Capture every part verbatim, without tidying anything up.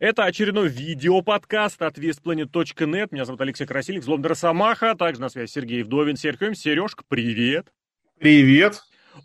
Это очередной видеоподкаст от вестпланет точка нет. Меня зовут Алексей Красильник, Злом Росомаха. Также на связи Сергей Вдовин. Серхием. Сережка, привет. Привет.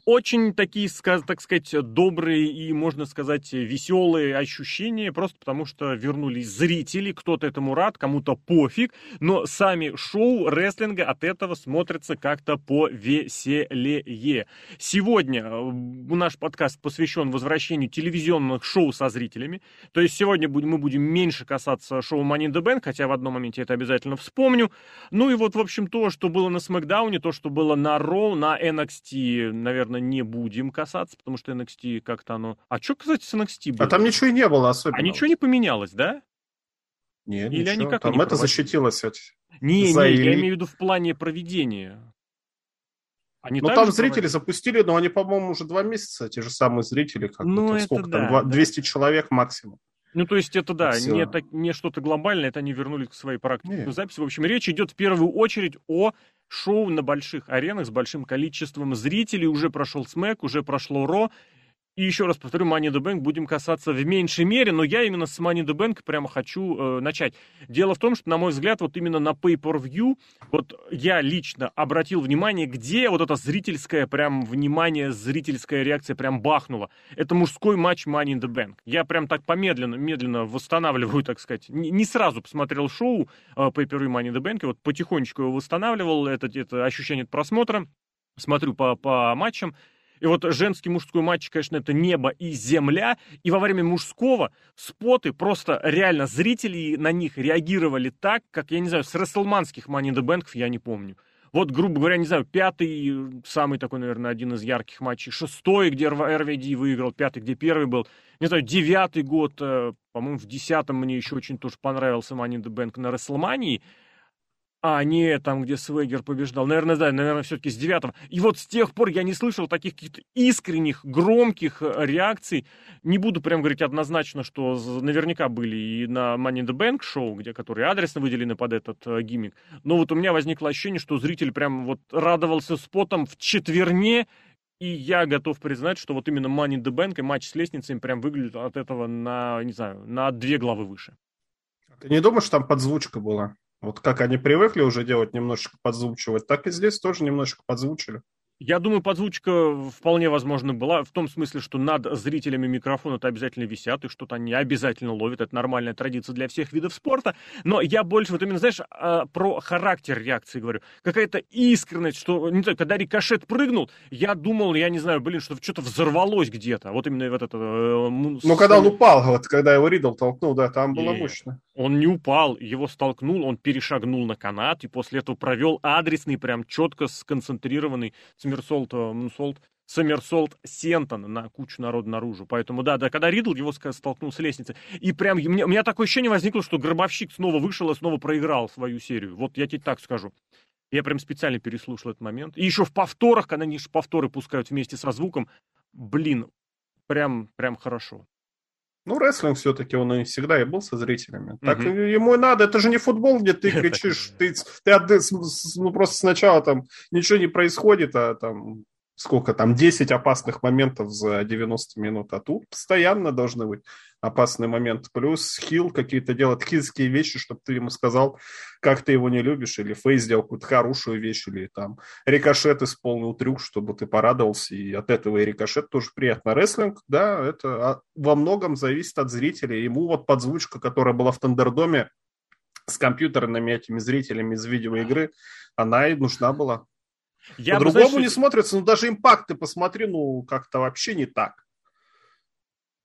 Очень такие, так сказать, добрые и, можно сказать, веселые ощущения, просто потому что вернулись зрители, кто-то этому рад, кому-то пофиг, но сами шоу рестлинга от этого смотрятся как-то повеселее. Сегодня наш подкаст посвящен возвращению телевизионных шоу со зрителями, то есть сегодня мы будем меньше касаться шоу Money in the Bank, хотя в одном моменте это обязательно вспомню. Ну и вот, в общем, то, что было на SmackDown, то, что было на Raw, на эн экс ти, наверное, Наверное, не будем касаться, потому что эн экс ти как-то оно... А что, кстати, с эн экс ти было? А там ничего и не было особенно. А ничего не поменялось, да? Нет, Или ничего. Они там не это проводили? защитилось от... Не, За... не, я имею в виду в плане проведения. Они ну, там зрители проводили? запустили, но они, по-моему, уже два месяца, те же самые зрители. Как ну, это сколько да, там? двести да. человек максимум. Ну, то есть это, да, не, не что-то глобальное, это они вернулись к своей практике записи. В общем, речь идет в первую очередь о... шоу на больших аренах с большим количеством зрителей. Уже прошел Смэк, уже прошло Ро. И еще раз повторю, Money in the Bank будем касаться в меньшей мере, но я именно с Money in the Bank прямо хочу э, начать. Дело в том, что, на мой взгляд, вот именно на Pay-Per-View, вот я лично обратил внимание, где вот это зрительское прям внимание, зрительская реакция прям бахнула. Это мужской матч Money in the Bank. Я прям так помедленно, медленно восстанавливаю, так сказать. Не сразу посмотрел шоу э, Pay-Per-View Money in the Bank, и вот потихонечку его восстанавливал, это, это ощущение от просмотра. Смотрю по, по матчам. И вот женский мужской матч, конечно, это небо и земля. И во время мужского споты просто реально зрители на них реагировали так, как, я не знаю, с рестлманских Money in the Bank я не помню. Вот, грубо говоря, не знаю, пятый, самый такой, наверное, один из ярких матчей. Шестой, где эр вэ дэ выиграл, пятый, где первый был. Не знаю, девятый год, по-моему, в десятом мне еще очень тоже понравился Money in the Bank на WrestleMania. А, не там, где Свегер побеждал. Наверное, да, наверное, все-таки с девятого. И вот с тех пор я не слышал таких каких-то искренних, громких реакций. Не буду прям говорить однозначно, что наверняка были и на Money in the Bank шоу, где которые адресно выделены под этот э, гиммик. Но вот у меня возникло ощущение, что зритель прям вот радовался спотом в четверне. И я готов признать, что вот именно Money in the Bank и матч с лестницей прям выглядит от этого на, не знаю, на две главы выше. Ты не думаешь, там подзвучка была? Вот как они привыкли уже делать, немножечко подзвучивать, так и здесь тоже немножечко подзвучили. Я думаю, подзвучка вполне возможно была, в том смысле, что над зрителями микрофона-то обязательно висят, и что-то они обязательно ловят, это нормальная традиция для всех видов спорта, но я больше, вот именно, знаешь, про характер реакции говорю, какая-то искренность, что, не знаю, когда Рикошет прыгнул, я думал, я не знаю, блин, что что-то взорвалось где-то, вот именно вот это... Ну, с... когда он упал, вот, когда его Риддл толкнул, да, там было и... мощно. Он не упал, его столкнул, он перешагнул на канат, и после этого провел адресный, прям четко сконцентрированный... Саммерсолт, мунсолт, Саммерсолт Сентон на кучу народу наружу. Поэтому, да, да, когда Риддл его столкнул с лестницы, и прям, мне, у меня такое ощущение возникло, что Гробовщик снова вышел и снова проиграл свою серию. Вот я тебе так скажу. Я прям специально переслушал этот момент. И еще в повторах, когда они же повторы пускают вместе со звуком, блин, прям, прям хорошо. Ну, рестлинг все-таки, он и всегда и был со зрителями. Mm-hmm. Так ему и надо. Это же не футбол, где ты кричишь, ты, ты ну, просто сначала там ничего не происходит, а там сколько там, десять опасных моментов за девяносто минут. А тут постоянно должны быть опасные моменты. Плюс хил какие-то делать, хильские вещи, чтобы ты ему сказал, как ты его не любишь, или фейс сделал какую-то хорошую вещь, или там Рикошет исполнил трюк, чтобы ты порадовался, и от этого и Рикошет тоже приятно. Рестлинг, да, это во многом зависит от зрителя. Ему вот подзвучка, которая была в Тандердоме с компьютерными этими зрителями из видеоигры, она и нужна была. Я По-другому бы, знаешь, не что... смотрится, ну даже импакт ты посмотри, ну как-то вообще не так.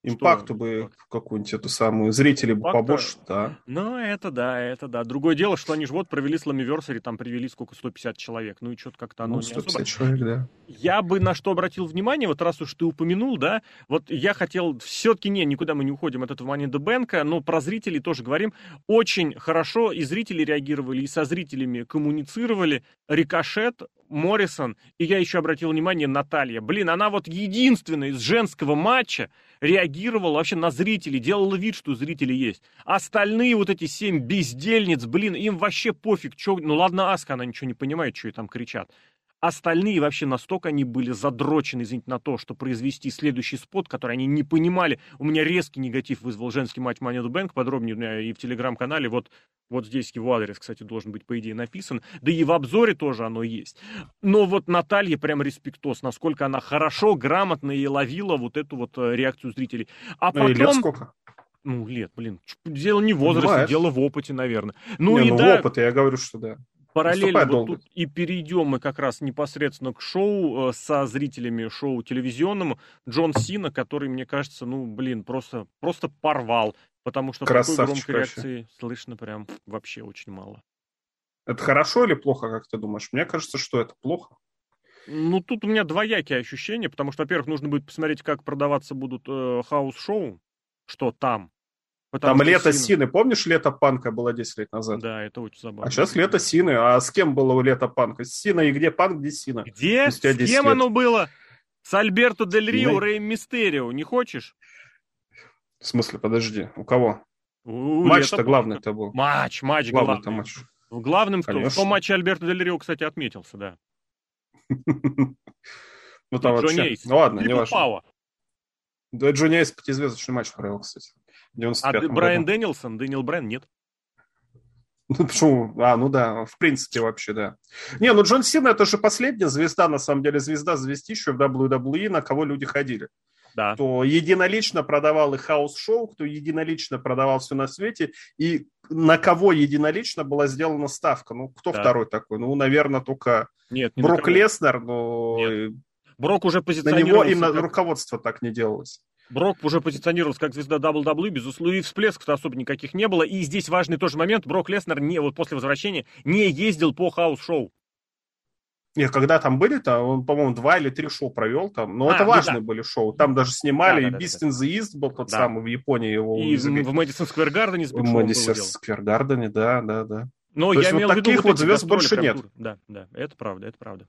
Импакту что? бы какую-нибудь эту самую, зрители Импакта... бы побольше, да. Ну это да, это да. Другое дело, что они же вот провели Slammiversary, там привели сколько, сто пятьдесят человек, ну и что-то как-то оно ну, не особо. Человек, да. Я бы на что обратил внимание, вот раз уж ты упомянул, да, вот я хотел, все-таки не, никуда мы не уходим от этого Money in the Bank, но про зрителей тоже говорим. Очень хорошо и зрители реагировали, и со зрителями коммуницировали. Рикошет, Моррисон, и я еще обратил внимание, Наталья. Блин, она вот единственная из женского матча реагировала вообще на зрителей, делала вид, что зрители есть. Остальные вот эти семь бездельниц, блин, им вообще пофиг, что... Ну ладно, Аска, она ничего не понимает, что ей там кричат. Остальные вообще настолько они были задрочены, извините, на то, что произвести следующий спот, который они не понимали. У меня резкий негатив вызвал женский матч Money in the Bank. Подробнее у меня и в телеграм-канале. Вот, вот здесь его адрес, кстати, должен быть, по идее, написан. Да и в обзоре тоже оно есть. Но вот Наталья прям респектос, насколько она хорошо, грамотно и ловила вот эту вот реакцию зрителей. А ну, потом... лет сколько? Ну, лет, блин. Дело не в возрасте, понимаешь? Дело в опыте, наверное. Ну, не, и ну да... в опыте, я говорю, что да. Параллельно вот тут и перейдем мы как раз непосредственно к шоу со зрителями, шоу телевизионному. Джон Сина, который, мне кажется, ну, блин, просто, просто порвал, потому что красавчик, такой громкой реакции вообще слышно прям вообще очень мало. Это хорошо или плохо, как ты думаешь? Мне кажется, что это плохо. Ну, тут у меня двоякие ощущения, потому что, во-первых, нужно будет посмотреть, как продаваться будут э, хаус-шоу, что там. Потому там лето Сины. Сины, помнишь, лето Панка было десять лет назад? Да, это очень забавно. А сейчас лето Сины, а с кем было лето Панка? С Синой, и где Панк, где Сина? Где? С кем лет. Оно было? С Альберто Дель Рио, Рэем Мистерио, не хочешь? В смысле, подожди, у кого? У матч-то главный-то был. Матч, матч главный. главный. Матч. В главном, в том матче Альберто Дель Рио, кстати, отметился, да. Ну там вообще, ну ладно, не важно. Да, Джонни Эйс пятизвездочный матч провел, кстати. А Брайан году. Дэнилсон? Дэниел Брайан? Нет. Ну, почему? А, ну да, в принципе вообще, да. Не, ну Джон Сина, это же последняя звезда, на самом деле, звезда звездища в дабл ю дабл ю и, на кого люди ходили. Да. Кто единолично продавал и хаус-шоу, кто единолично продавал все на свете, и на кого единолично была сделана ставка. Ну, кто да. второй такой? Ну, наверное, только Нет, не Брок Леснер, но... Нет. Брок уже позиционировался. На него им как... руководство так не делалось. Брок уже позиционировался как звезда дабл ю дабл ю и, безусловно, и всплесков-то особо никаких не было. И здесь важный тоже момент. Брок Леснер не, вот после возвращения не ездил по хаус-шоу. Нет, когда там были-то, он, по-моему, два или три шоу провел там. Но а, это ну важные да. были шоу. Там даже снимали, да, и да, Beast да, in the East был тот да. самый в Японии. его. И забили. В Мэдисон-Сквер-Гардене. В Мэдисон-Сквер-Гардене, да, да, да. Но То я есть вот таких вот звезд больше нет. Да, да, это правда, это правда.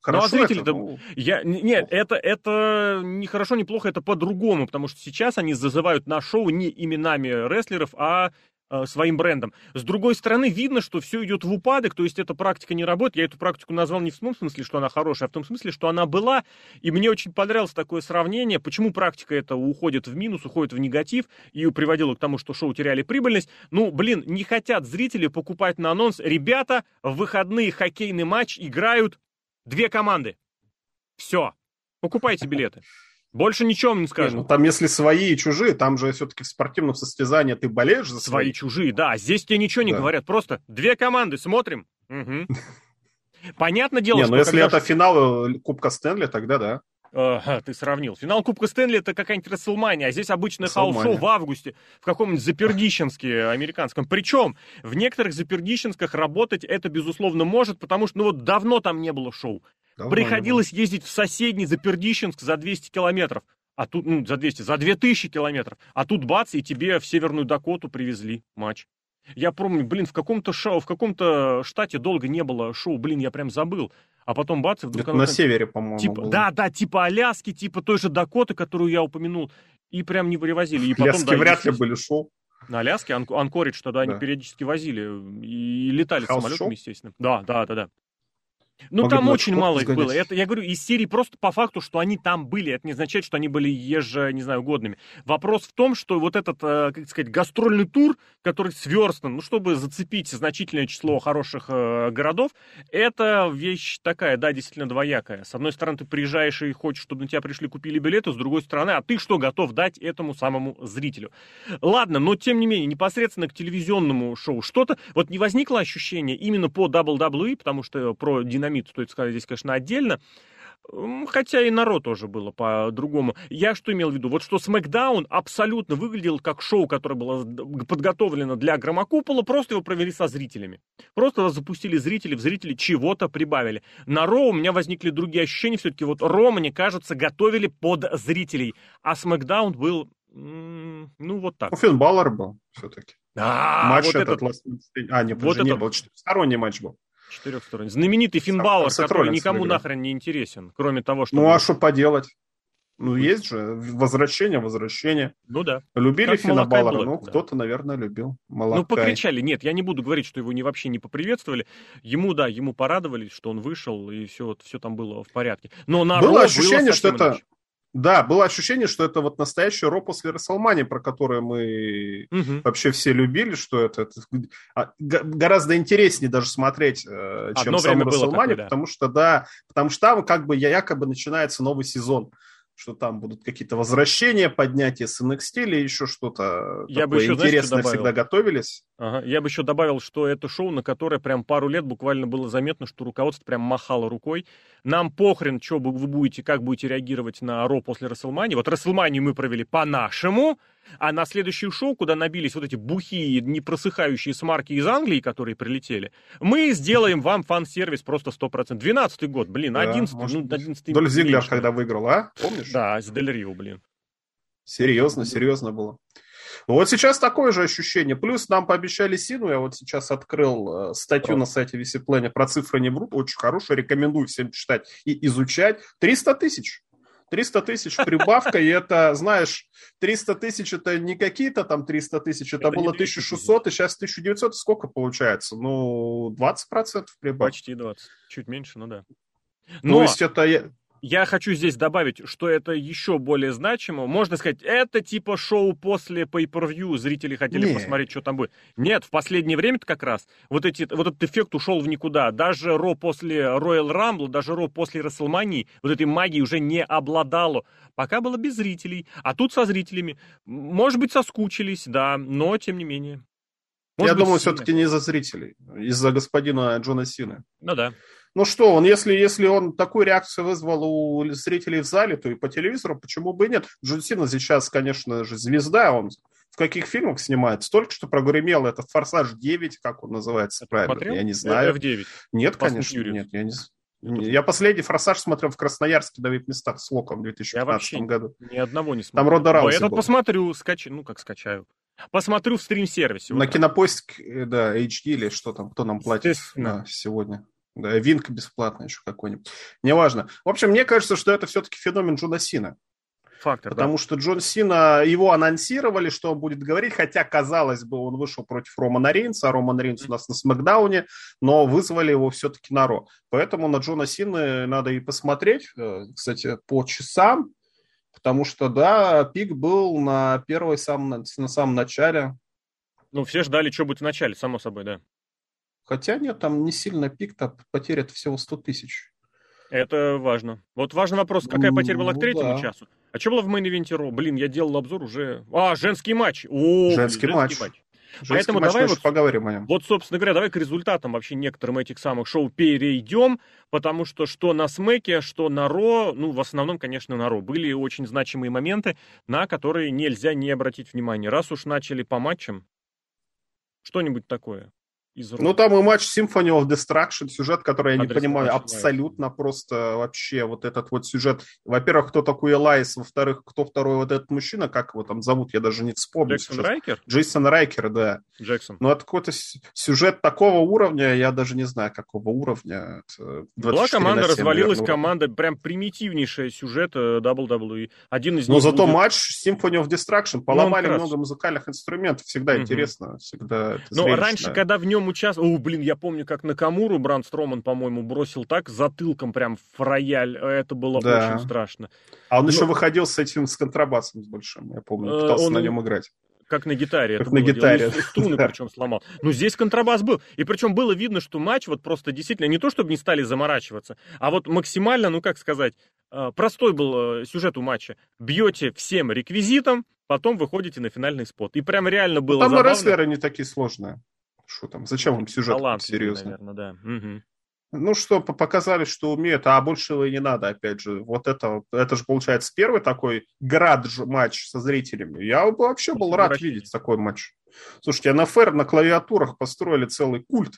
Хорошо, ну, а зрители-то... Ну... Я... Нет, это, это не хорошо, не плохо, это по-другому, потому что сейчас они зазывают на шоу не именами рестлеров, а э, своим брендом. С другой стороны, видно, что все идет в упадок, то есть эта практика не работает. Я эту практику назвал не в том смысле, что она хорошая, а в том смысле, что она была, и мне очень понравилось такое сравнение, почему практика эта уходит в минус, уходит в негатив, и приводила к тому, что шоу теряли прибыльность. Ну, блин, не хотят зрители покупать на анонс. Ребята, в выходные хоккейный матч играют две команды. Все. Покупайте билеты. Больше ничего не скажем. Ну, там если свои и чужие, там же все-таки в спортивном состязании ты болеешь за свои. Свои, чужие, да. Здесь тебе ничего не да. говорят. Просто две команды, смотрим. Угу. Понятное дело, не, что... Не, ну если это ш... финал Кубка Стэнли, тогда да. Uh, ты сравнил. Финал Кубка Стэнли — это какая-нибудь WrestleMania, а здесь обычное хаус-шоу в августе в каком-нибудь запердищенске американском. Причем в некоторых запердищенсках работать это, безусловно, может, потому что ну вот давно там не было шоу. Давно Приходилось было. ездить в соседний запердищенск за двести километров, а тут, ну, за двести, за две тысячи километров, а тут бац, и тебе в Северную Дакоту привезли матч. Я помню, блин, в каком-то шоу, в каком-то штате долго не было шоу, блин, я прям забыл. А потом бац, вдруг... Оно, на там, севере, по-моему, типа, было. Да, да, типа Аляски, типа той же Дакоты, которую я упомянул, и прям не привозили. И потом, Аляски да, вряд ли были шоу. На Аляске, Ан- Анкоридж тогда да. они периодически возили и летали House самолетами, show? естественно. Да, да, да, да. Ну, Могу там очень мало сгонять. их было. Это, я говорю, из серии просто по факту, что они там были. Это не означает, что они были еже, не знаю, годными. Вопрос в том, что вот этот, как сказать, гастрольный тур, который сверстан, ну, чтобы зацепить значительное число хороших э, городов, это вещь такая, да, действительно двоякая. С одной стороны, ты приезжаешь и хочешь, чтобы на тебя пришли, купили билеты, с другой стороны, а ты что готов дать этому самому зрителю? Ладно, но, тем не менее, непосредственно к телевизионному шоу что-то, вот не возникло ощущение именно по дабл ю дабл ю и, потому что про динамику стоит сказать здесь, конечно, отдельно. Хотя и народ тоже было по-другому. Я что имел в виду? Вот что SmackDown абсолютно выглядел как шоу, которое было подготовлено для громокупола, просто его провели со зрителями. Просто запустили зрители, в зрители чего-то прибавили. На Raw у меня возникли другие ощущения. Все-таки вот Raw, мне кажется, готовили под зрителей. А SmackDown был, ну, вот так. Финн Балор был все-таки. А, матч вот этот... этот... А, нет, вот это не был. Четырехсторонний матч был. Четырехсторонний. Знаменитый Финн Балор, который никому нахрен не интересен, кроме того, что... Ну, а что поделать? Ну, есть же возвращение, возвращение. Ну да. Любили как Финна Балора, ну, да. Кто-то, наверное, любил. Молокай. Ну, покричали. Нет, я не буду говорить, что его не, вообще не поприветствовали. Ему, да, ему порадовались, что он вышел, и все, вот, все там было в порядке. Но на было Ро ощущение, было что это... Иначе. Да, было ощущение, что это вот настоящий Ро после WrestleMania, про которое мы угу. вообще все любили, что это, это гораздо интереснее даже смотреть, чем Одно сам WrestleMania, да. потому что, да, потому что там как бы якобы начинается новый сезон. Что там будут какие-то возвращения, поднятие с эн экс ти или еще что-то я такое бы еще, интересное, знаешь, всегда готовились. Ага. Я бы еще добавил, что это шоу, на которое прям пару лет буквально было заметно, что руководство прям махало рукой. Нам похрен, что вы будете, как будете реагировать на Ро после WrestleMania. Вот WrestleMania мы провели по-нашему, а на следующее шоу, куда набились вот эти бухие, непросыхающие смарки из Англии, которые прилетели, мы сделаем вам фан-сервис просто сто процентов. двенадцатый год, блин, одиннадцатый. Да, ну, одиннадцатый Дольф Зиглер, когда выиграл, а? Помнишь? Да, с Дель Рио, блин. Серьезно, серьезно было. Вот сейчас такое же ощущение. Плюс нам пообещали Сину, я вот сейчас открыл статью Правда. на сайте ви си Planet про цифры не врут, очень хорошая, рекомендую всем читать и изучать. триста тысяч. триста тысяч прибавка, и это, знаешь, триста тысяч это не какие-то там триста тысяч, это, это было тысяча шестьсот, и сейчас тысяча девятьсот, сколько получается? Ну, двадцать процентов прибавка. Почти двадцать, чуть меньше, ну да. Но... То есть это... Я хочу здесь добавить, что это еще более значимо. Можно сказать, это типа шоу после Pay-Per-View, зрители хотели Нет. посмотреть, что там будет. Нет, в последнее время-то как раз вот, эти, вот этот эффект ушел в никуда. Даже Ро после Royal Rumble, даже Ро после WrestleMania вот этой магией уже не обладало. Пока было без зрителей, а тут со зрителями. Может быть, соскучились, да, но тем не менее. Может Я быть, думаю, Сина. все-таки не из-за зрителей, из-за господина Джона Сины. Ну да. Ну что, он, если, если он такую реакцию вызвал у зрителей в зале, то и по телевизору, почему бы и нет? Джон Сина сейчас, конечно же, звезда, он в каких фильмах снимается? Только что прогремел, это «Форсаж девять», как он называется правильно? Смотрел? Я не знаю. «Ф девять»? Нет, Фаст конечно, Фьюри. Нет, я не знаю. Я последний «Форсаж» смотрел в Красноярске на вип-местах с Локом в две тысячи пятнадцатом году. Ни одного не смотрел. Там Ронда Рауси Я тут посмотрю, скачу, ну как скачаю. Посмотрю в стрим-сервисе. На вот Кинопоиск, да, эйч ди или что там, кто нам платит да, сегодня. Да, Винк бесплатно еще какой-нибудь. Неважно. В общем, мне кажется, что это все-таки феномен Джона Сина. Фактор, Потому да. что Джон Сина, его анонсировали, что он будет говорить, хотя, казалось бы, он вышел против Романа Рейнса, а Роман Рейнс у нас на Смэкдауне, но вызвали его все-таки на Ро. Поэтому на Джона Сина надо и посмотреть, кстати, по часам, потому что, да, пик был на первой, сам, на самом начале. Ну, все ждали, что будет в начале, само собой, да. Хотя нет, там не сильно пик, там потеря всего сто тысяч. Это важно. Вот важный вопрос, какая потеря была к третьему да. часу? А что было в мейн-ивенте Ро? Блин, я делал обзор уже... А, женский матч! О, женский, блин, матч. женский матч! Женский Поэтому матч, давай вот, поговорим о нем. Вот, собственно говоря, давай к результатам вообще некоторым этих самых шоу перейдем, потому что что на Смэке, что на Ро, ну, в основном, конечно, на Ро, были очень значимые моменты, на которые нельзя не обратить внимания. Раз уж начали по матчам, что-нибудь такое. Ну, там и матч Symphony of Destruction, сюжет, который я Адрес не понимаю, абсолютно нравится. Просто вообще вот этот вот сюжет. Во-первых, кто такой Элайс, во-вторых, кто второй вот этот мужчина, как его там зовут, я даже не вспомню. Джексон сейчас. Райкер? Джейсон Райкер, да. Джексон. Ну, это какой-то сюжет такого уровня, я даже не знаю, какого уровня. Была команда, семь, развалилась наверное, команда, прям примитивнейшая сюжет дабл ю дабл ю и. Один из них Но зато будет... матч Symphony of Destruction, поломали ну, много музыкальных инструментов, всегда угу. интересно, всегда Но зрелищно. раньше, когда в нем Учас... О, блин, я помню, как Накамуру Бран Строман, по-моему, бросил так затылком прям в рояль. Это было да. очень страшно. А он Но... еще выходил с этим, с контрабасом большим, я помню, пытался он... на нем играть. Как на гитаре. Как это на гитаре. Струны причем сломал. Ну, здесь контрабас был. И причем было видно, что матч вот просто действительно не то, чтобы не стали заморачиваться, а вот максимально, ну, как сказать, простой был сюжет у матча. Бьете всем реквизитом, потом выходите на финальный спот. И прям реально было Там забавно. Рестлеры не такие сложные. Что там? Зачем вам сюжет серьезный? Да. Угу. Ну что, показали, что умеют, а большего и не надо, опять же. Вот это, это же, получается, первый такой градж-матч со зрителями. Я вообще был рад видеть такой матч. Слушайте, эн эф эр на клавиатурах построили целый культ.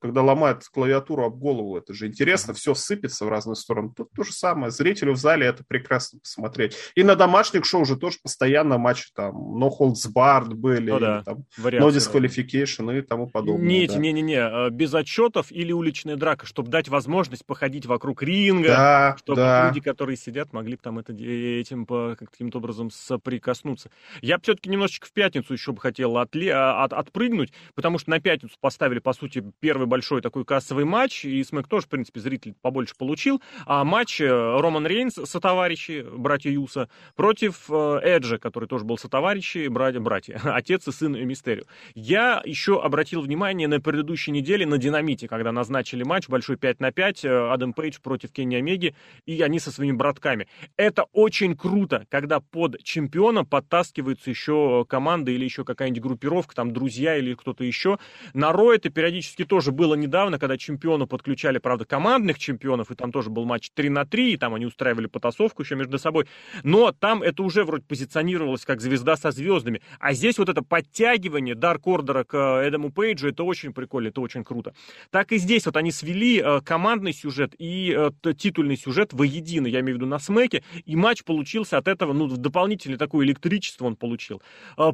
когда ломают клавиатуру об голову, это же интересно, все сыпется в разные стороны. Тут то же самое, зрителю в зале это прекрасно посмотреть. И на домашних шоу уже тоже постоянно матчи там No Holds Barred были, ну, да, там, No Disqualification и тому подобное. Нет, да. Не-не-не, без отчетов или уличная драка, чтобы дать возможность походить вокруг ринга, да, чтобы да. люди, которые сидят, могли бы там это, этим по, каким-то образом соприкоснуться. Я все-таки немножечко в пятницу еще бы хотел отле- от, отпрыгнуть, потому что на пятницу поставили, по сути, первый большой такой кассовый матч, и Смэк тоже, в принципе, зритель побольше получил, а матч Роман Рейнс сотоварищи, братья Юса, против Эджа, который тоже был сотоварищи, братья, братья, отец и сын Мистерио. Я еще обратил внимание на предыдущей неделе на Динамите, когда назначили матч большой пять на пять, Адам Пейдж против Кенни Омеги, и они со своими братками. Это очень круто, когда под чемпиона подтаскивается еще команда или еще какая-нибудь группировка, там, друзья или кто-то еще. На Ро это периодически тоже было недавно, когда чемпиону подключали, правда, командных чемпионов, и там тоже был матч три на три, и там они устраивали потасовку еще между собой. Но там это уже вроде позиционировалось как звезда со звездами. А здесь вот это подтягивание Дарк Ордера к Эдаму Пейджу, это очень прикольно, это очень круто. Так и здесь вот они свели командный сюжет и титульный сюжет воедино, я имею в виду на Смэке, и матч получился от этого, ну, дополнительное такое электричество он получил.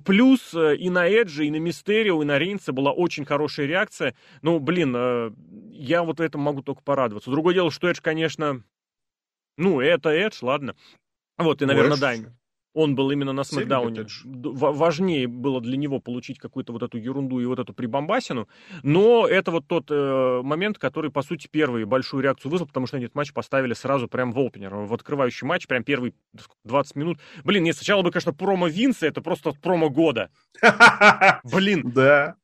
Плюс и на Эджи, и на Мистерио, и на Рейнса была очень хорошая реакция. Ну, блин, я вот этому могу только порадоваться. Другое дело, что Эдж, конечно, ну, это Эдж, ладно. Вот, и, наверное, Дань. Он был именно на Смэкдауне. Важнее было для него получить какую-то вот эту ерунду и вот эту прибамбасину. Но это вот тот э, момент, который, по сути, первый большую реакцию вызвал, потому что они этот матч поставили сразу прям в опенер. В открывающий матч, прям первые двадцать минут. Блин, нет, сначала бы, конечно, промо Винса, это просто промо года. Блин. Да.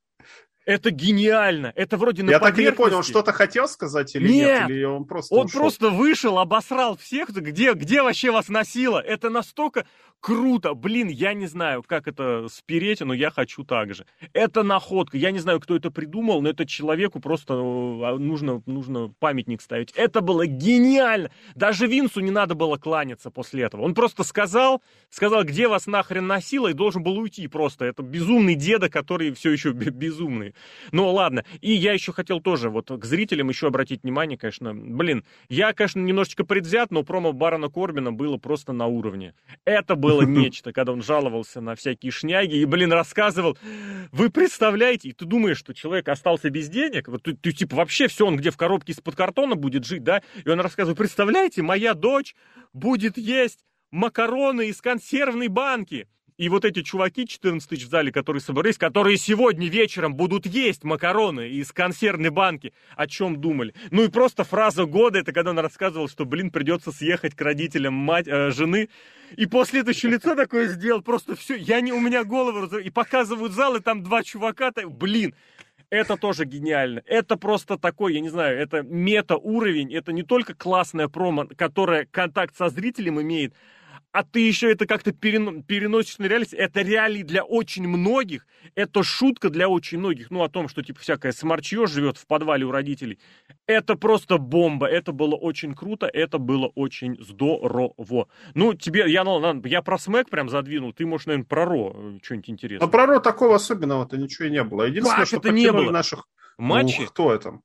Это гениально. Это вроде на Я так и не понял, он что-то хотел сказать или нет? нет? Или он просто он ушел? Просто вышел, обосрал всех. Где, где вообще вас носило? Это настолько круто. Блин, я не знаю, как это спереть, но я хочу так же. Это находка. Я не знаю, кто это придумал, но это человеку просто нужно, нужно памятник ставить. Это было гениально. Даже Винсу не надо было кланяться после этого. Он просто сказал, сказал, где вас нахрен носило, и должен был уйти просто. Это безумный деда, который все еще безумный. Ну, ладно. И я еще хотел тоже вот к зрителям еще обратить внимание, конечно. Блин, я, конечно, немножечко предвзят, но промо Барона Корбина было просто на уровне. Это было нечто, когда он жаловался на всякие шняги и, блин, рассказывал. Вы представляете, и ты думаешь, что человек остался без денег? Вот ты, ты типа, вообще все, он где в коробке из-под картона будет жить, да? И он рассказывает, представляете, моя дочь будет есть макароны из консервной банки. И вот эти чуваки, четырнадцать тысяч в зале, которые собрались, которые сегодня вечером будут есть макароны из консервной банки, о чем думали. Ну и просто фраза года, это когда он рассказывал, что, блин, придется съехать к родителям мать, э, жены. И после этого еще лицо такое сделал, просто все, я не, у меня голову разорвала. И показывают зал, и там два чувака, так, блин. Это тоже гениально. Это просто такой, я не знаю, это мета-уровень. Это не только классная промо, которая контакт со зрителем имеет, а ты еще это как-то переносишь на реальность. Это реалии для очень многих. Это шутка для очень многих. Ну, о том, что, типа, всякое сморчье живет в подвале у родителей. Это просто бомба. Это было очень круто. Это было очень здорово. Ну, тебе, я, я про Смэк прям задвинул. Ты, может, наверное, про Ро что-нибудь интересное. Но про Ро такого особенного-то ничего и не было. Единственное, как что это не было? Наших... Матчи? Ну, кто это?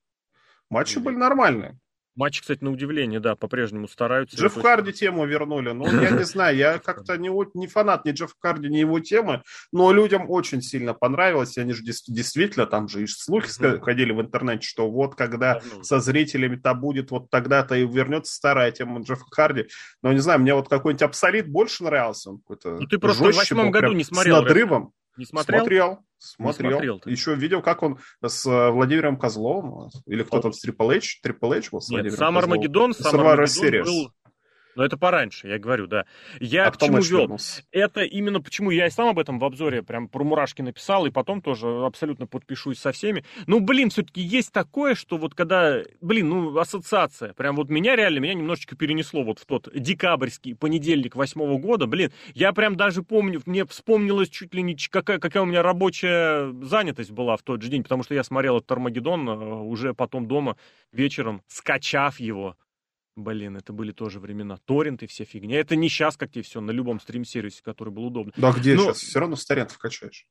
Матчи были нормальные. Матчи, кстати, на удивление, да, по-прежнему стараются. Джефф Харди тему вернули. Ну, я не знаю, я как-то не, не фанат ни Джефф Харди, ни его темы, но людям очень сильно понравилось. Они же действительно, там же и слухи ходили в интернете, что вот когда со зрителями-то будет, вот тогда-то и вернется старая тема Джефф Харди. Но, не знаю, мне вот какой-нибудь Абсолит больше нравился. Он какой-то ну, ты просто в восьмом году не смотрел. С надрывом. Не смотрел? Смотрел. Смотрел. Не смотрел еще видел, как он с Владимиром Козловым, или кто там с Triple H, Triple H был с Владимиром Козловым. Сам Армагеддон, сам Армагеддон был... Но это пораньше, я говорю, да. Я а к чему вел? Это именно почему я и сам об этом в обзоре прям про мурашки написал, и потом тоже абсолютно подпишусь со всеми. Ну, блин, все-таки есть такое, что вот когда, блин, ну, ассоциация, прям вот меня реально, меня немножечко перенесло вот в тот декабрьский понедельник восьмого года, блин, я прям даже помню, мне вспомнилось чуть ли не какая, какая у меня рабочая занятость была в тот же день, потому что я смотрел этот Армагеддон уже потом дома вечером, скачав его. Блин, это были тоже времена. Торренты, вся фигня. Это не сейчас, как тебе все, на любом стрим-сервисе, который был удобно. Да где но... сейчас? Все равно с торрентов качаешь.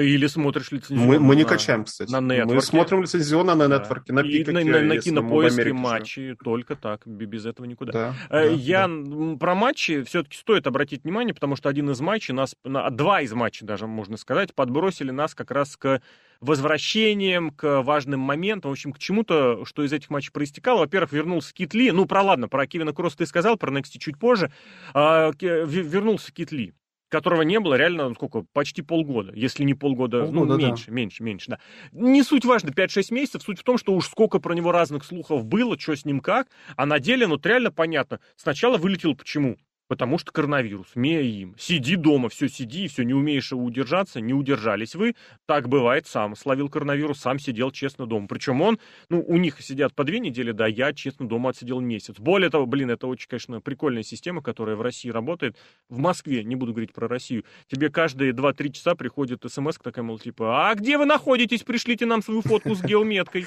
Или смотришь лицензионно. Мы, мы не на, качаем, кстати. На мы смотрим лицензионно на нетворке, да. на пике. На, на Кинопоиске матчи, живем. Только так, без этого никуда. Да, да, Я да. про матчи все-таки стоит обратить внимание, потому что один из матчей нас, два из матчей даже, можно сказать, подбросили нас как раз к возвращением, к важным моментам, в общем, к чему-то, что из этих матчей проистекало. Во-первых, вернулся Кит Ли. Ну, про ладно, про Кевина Кросса ты сказал, про эн экс ти чуть позже. А, вернулся Кит Ли, которого не было реально, сколько, почти полгода, если не полгода, полгода ну, меньше, да. меньше, меньше, да. Не суть важно, пять-шесть месяцев, суть в том, что уж сколько про него разных слухов было, что с ним как, а на деле, ну, реально понятно, сначала вылетел почему? Потому что коронавирус, мея им. Сиди дома, все, сиди, все, не умеешь удержаться, не удержались вы. Так бывает, сам словил коронавирус, сам сидел честно дома. Причем он, ну, у них сидят по две недели, да, я честно дома отсидел месяц. Более того, блин, это очень, конечно, прикольная система, которая в России работает. В Москве, не буду говорить про Россию, тебе каждые два-три часа приходит смс такая, мол, типа, а где вы находитесь, пришлите нам свою фотку с геометкой.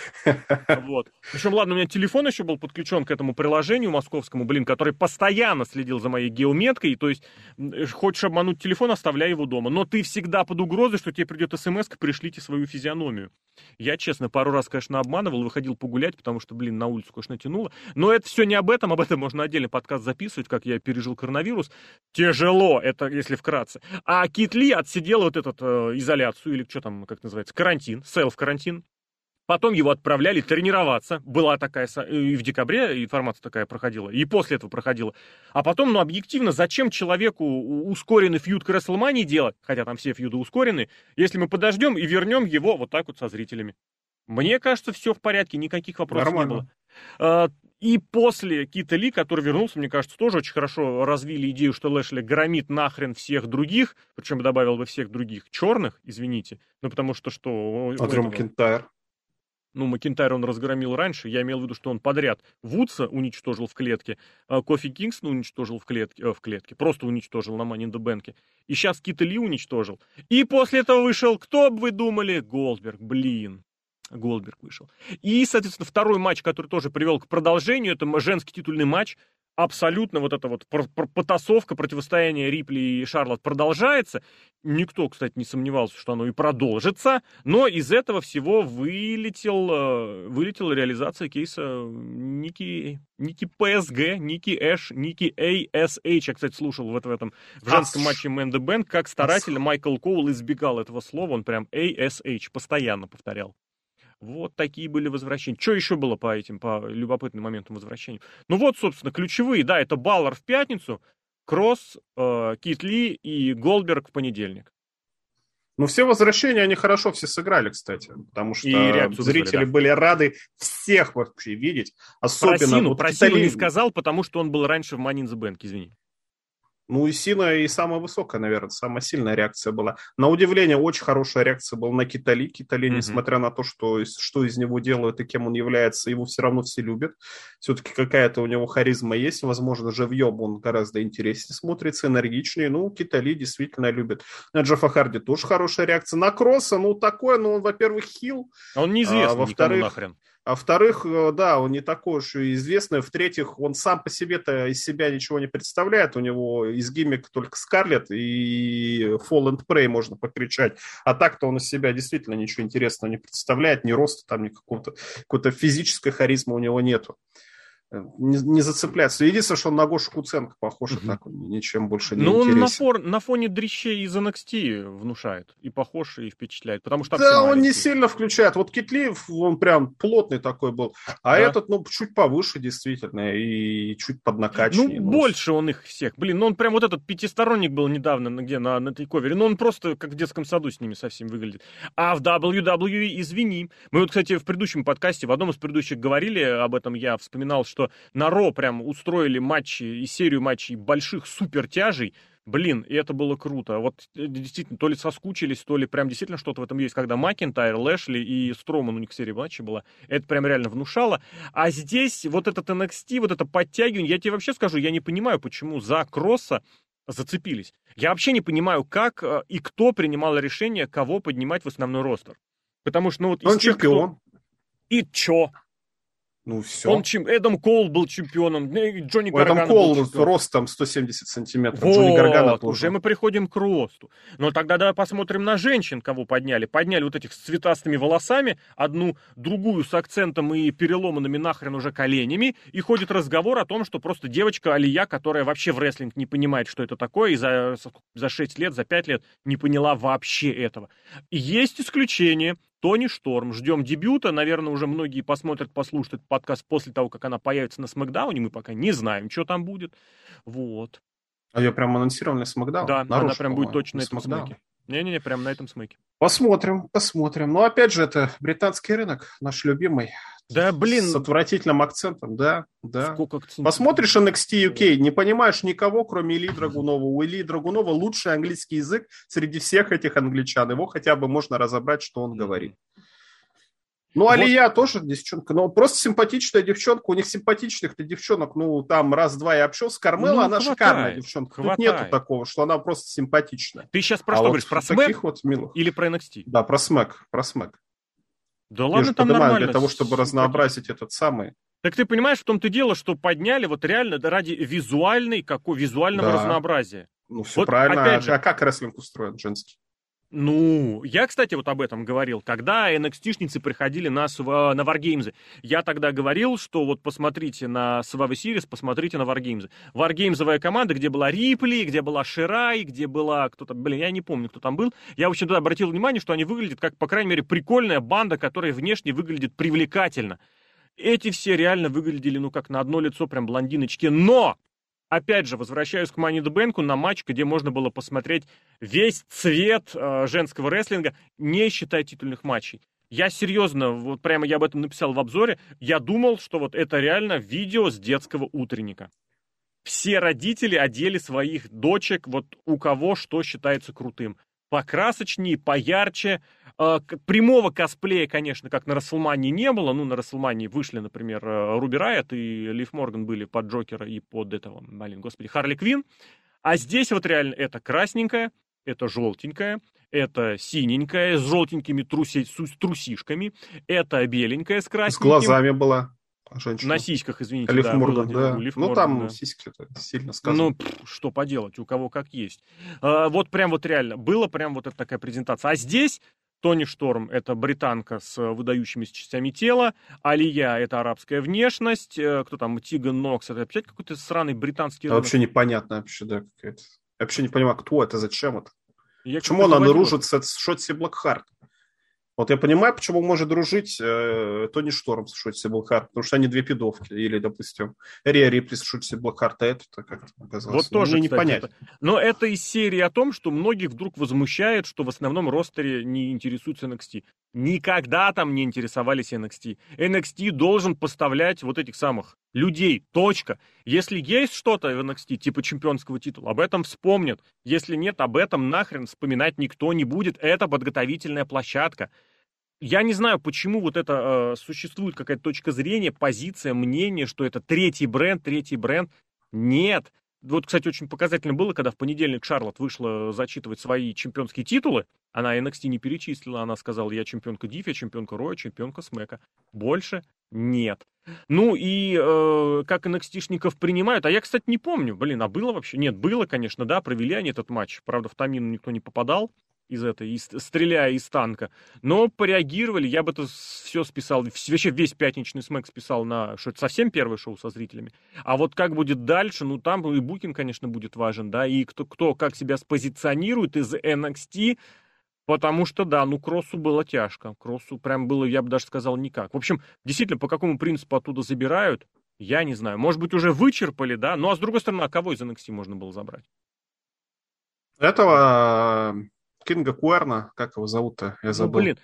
Вот. Причем, ладно, у меня телефон еще был подключен к этому приложению московскому, блин, который постоянно следил за моей геометкой, то есть хочешь обмануть телефон, оставляй его дома. Но ты всегда под угрозой, что тебе придет смс-ка, пришлите свою физиономию. Я, честно, пару раз, конечно, обманывал, выходил погулять, потому что, блин, на улицу, конечно, тянуло. Но это все не об этом, об этом можно отдельно подкаст записывать, как я пережил коронавирус. Тяжело, это если вкратце. А Кит Ли отсидел вот этот э, изоляцию, или что там, как называется, карантин, селф-карантин. Потом его отправляли тренироваться. Была такая, и в декабре информация такая проходила, и после этого проходила. А потом, ну, объективно, зачем человеку ускоренный фьюд к WrestleMania делать, хотя там все фьюды ускорены, если мы подождем и вернем его вот так вот со зрителями. Мне кажется, все в порядке, никаких вопросов Нормально. не было. И после Кита Ли, который вернулся, мне кажется, тоже очень хорошо развили идею, что Лэшли громит нахрен всех других, причем добавил бы всех других черных, извините, ну, потому что что... А Дрю Макинтайр. Ну, Макинтайр он разгромил раньше. Я имел в виду, что он подряд Вудса уничтожил в клетке, Кофи Кингстона уничтожил в клетке, э, в клетке, просто уничтожил на Money in the Bank. И сейчас Кит Ли уничтожил. И после этого вышел, кто бы вы думали, Голдберг, блин. Голдберг вышел. И, соответственно, второй матч, который тоже привел к продолжению, это женский титульный матч. Абсолютно вот эта вот потасовка, противостояние Рипли и Шарлот продолжается. Никто, кстати, не сомневался, что оно и продолжится. Но из этого всего вылетел, вылетела реализация кейса Никки, Никки ПСГ, Никки Эш, Никки Эйс. Я, кстати, слушал вот в этом в женском матче Man the Bank, как старательно Майкл Коул избегал этого слова. Он прям Эйс постоянно повторял. Вот такие были возвращения. Что еще было по этим, по любопытным моментам возвращения? Ну вот, собственно, ключевые, да, это Баллар в пятницу, Кросс, э, Кит Ли и Голдберг в понедельник. Ну, все возвращения, они хорошо все сыграли, кстати, потому что зрители вызвали, да. были рады всех вообще видеть. Особенно... Про Сину, вот, про Сину не сказал, потому что он был раньше в Money in the Bank, извини. Ну, и Сина, и самая высокая, наверное, самая сильная реакция была. На удивление, очень хорошая реакция была на Кита Ли. Кита Ли, mm-hmm. несмотря на то, что, что из него делают и кем он является, его все равно все любят. Все-таки какая-то у него харизма есть. Возможно, живьем он гораздо интереснее смотрится, энергичнее. Ну, Кита Ли действительно любит. На Джеффа Харди тоже хорошая реакция. На Кросса, ну, такое, ну, он, во-первых, хил. Он неизвестный, а, во-вторых, никому нахрен. А во-вторых, да, он не такой уж и известный. В-третьих, он сам по себе-то из себя ничего не представляет. У него из гиммик только Скарлетт и Fall and Prey можно покричать. А так-то он из себя действительно ничего интересного не представляет. Ни роста там, ни какого-то, какой-то физической харизмы у него нету. Не, не зацепляться. Единственное, что он на Гошу Куценко похож, угу. так он ничем больше не ну, интересен. Ну, он на, фор, на фоне дрищей из эн экс ти внушает. И похож, и впечатляет. Потому что да, он не сильно включает. Вот Кит Ли, он прям плотный такой был. А да. этот, ну, чуть повыше, действительно, и чуть поднакачнее. Ну, ну, больше он их всех. Блин, ну, он прям вот этот пятисторонник был недавно, где на, на тейковере. Ну, он просто как в детском саду с ними совсем выглядит. А в дабл ю дабл ю и, извини. Мы вот, кстати, в предыдущем подкасте, в одном из предыдущих говорили об этом, я вспоминал, что что на Ро прям устроили матчи и серию матчей больших супертяжей. Блин, и это было круто. Вот действительно, то ли соскучились, то ли прям действительно что-то в этом есть, когда Макинтайр, Лэшли и Строман, у них серия матчей была. Это прям реально внушало. А здесь вот этот эн экс ти, вот это подтягивание, я тебе вообще скажу, я не понимаю, почему за Кросса зацепились. Я вообще не понимаю, как и кто принимал решение, кого поднимать в основной ростер. Потому что, ну вот... Он тех, чемпион. Кто... И чё? Ну, все. Он чем... Эдам Коул был чемпионом, Джонни Гаргано. Эдам Коул был рост там сто семьдесят сантиметров, вот, Джонни Гаргано тоже. Уже мы приходим к росту. Но тогда давай посмотрим на женщин, кого подняли. Подняли вот этих с цветастыми волосами, одну, другую с акцентом и переломанными нахрен уже коленями. И ходит разговор о том, что просто девочка Алия, которая вообще в рестлинг не понимает, что это такое, и за, за шесть лет, за пять лет не поняла вообще этого. Есть исключение. Тони Шторм. Ждем дебюта. Наверное, уже многие посмотрят, послушают этот подкаст после того, как она появится на Смэкдауне. Мы пока не знаем, что там будет. Вот. А ее прям анонсировали на Смэкдауне? Да, нарушили, она прям будет точно на этом Смэке. Не-не-не, прям на этом Смэке. Посмотрим, посмотрим. Но опять же, это британский рынок, наш любимый. Да, блин. С отвратительным акцентом, да, да. Посмотришь эн экс ти ю кей, не понимаешь никого, кроме Ильи Драгунова. У Ильи Драгунова лучший английский язык среди всех этих англичан. Его хотя бы можно разобрать, что он говорит. Ну, Алия вот. Тоже девчонка, но просто симпатичная девчонка. У них симпатичных-то девчонок, ну, там раз-два и общался. Кармела, ну, она хватает, шикарная девчонка. Хватает. Тут нету такого, что она просто симпатичная. Ты сейчас про а что вот говоришь? Про Смэк вот или про эн экс ти? Да, про Смэк, про Смэк. Да ладно, там нормально. Для того, чтобы разнообразить этот самый. Так ты понимаешь, в том-то дело, что подняли вот реально ради визуальной, какого визуального да. разнообразия. Ну, все вот правильно. Опять же, а как рестлинг устроен женский? Ну, я, кстати, вот об этом говорил, когда эн экс ти-шницы приходили на, на Wargames. Я тогда говорил, что вот посмотрите на Survivor Series, посмотрите на Wargames. Wargames'овая команда, где была Рипли, где была Ширай, где была кто-то... Блин, я не помню, кто там был. Я, в общем, туда обратил внимание, что они выглядят как, по крайней мере, прикольная банда, которая внешне выглядит привлекательно. Эти все реально выглядели, ну, как на одно лицо, прям блондиночки. Но! Опять же, возвращаюсь к Money in the Bank, на матч, где можно было посмотреть весь цвет э, женского рестлинга, не считая титульных матчей. Я серьезно, вот прямо я об этом написал в обзоре, я думал, что вот это реально видео с детского утренника. Все родители одели своих дочек, вот у кого что считается крутым. Покрасочнее, поярче. Э, прямого косплея, конечно, как на WrestleMania не было. Ну, на WrestleMania вышли, например, Руби Райот и Лив Морган были под Джокера и под этого, блин, господи, Харли Квинн. А здесь вот реально это красненькое, это желтенькое, это синенькое с желтенькими труси, с трусишками, это беленькое с красненьким. С глазами была женщина. На сиськах, извините. Лив да, Морган, было, да. Лив ну, Морган, там да. сиськи-то сильно сказано. Ну, пфф, что поделать, у кого как есть. А, вот прям вот реально, была прям вот эта такая презентация. А здесь Тони Шторм — это британка с выдающимися частями тела, Алия — это арабская внешность, кто там, Тиган Нокс — это опять какой-то сраный британский... Да, вообще непонятно вообще, да, какая-то. Я вообще не понимаю, кто это, зачем это. Я Почему она наружит с Шотзи Блэкхарт? Вот я понимаю, почему может дружить э, Тони Шторм с Шотзи Блэкхарт, потому что они две пидовки, или, допустим, Рея Рипли с Шотзи Блэкхарт, а это-то как-то оказалось. Вот ну, тоже, не понять. Это... Но это из серии о том, что многих вдруг возмущает, что в основном ростере не интересуются эн экс ти. Никогда там не интересовались эн экс ти. эн экс ти должен поставлять вот этих самых людей, точка. Если есть что-то в эн экс ти, типа чемпионского титула, об этом вспомнят. Если нет, об этом нахрен вспоминать никто не будет. Это подготовительная площадка. Я не знаю, почему вот это э, существует какая-то точка зрения, позиция, мнение, что это третий бренд, третий бренд. Нет. Вот, кстати, очень показательно было, когда в понедельник Шарлот вышла зачитывать свои чемпионские титулы. Она эн экс ти не перечислила. Она сказала, я чемпионка Диффи, чемпионка Роя, чемпионка Смэка. Больше нет. Ну и э, как эн экс ти-шников принимают. А я, кстати, не помню. Блин, а было вообще? Нет, было, конечно, да. Провели они этот матч. Правда, в Тамину никто не попадал из этой, из, стреляя из танка. Но пореагировали. Я бы это все списал. Вообще весь пятничный Смэк списал на... Что это совсем первое шоу со зрителями. А вот как будет дальше? Ну, там и букинг, конечно, будет важен, да. И кто, кто как себя спозиционирует из эн экс ти... Потому что, да, ну, Кроссу было тяжко. Кроссу прям было, я бы даже сказал, никак. В общем, действительно, по какому принципу оттуда забирают, я не знаю. Может быть, уже вычерпали, да? Ну, а с другой стороны, а кого из эн экс ти можно было забрать? Этого Кинга Куэрна, как его зовут-то? Я забыл. Ну, блин,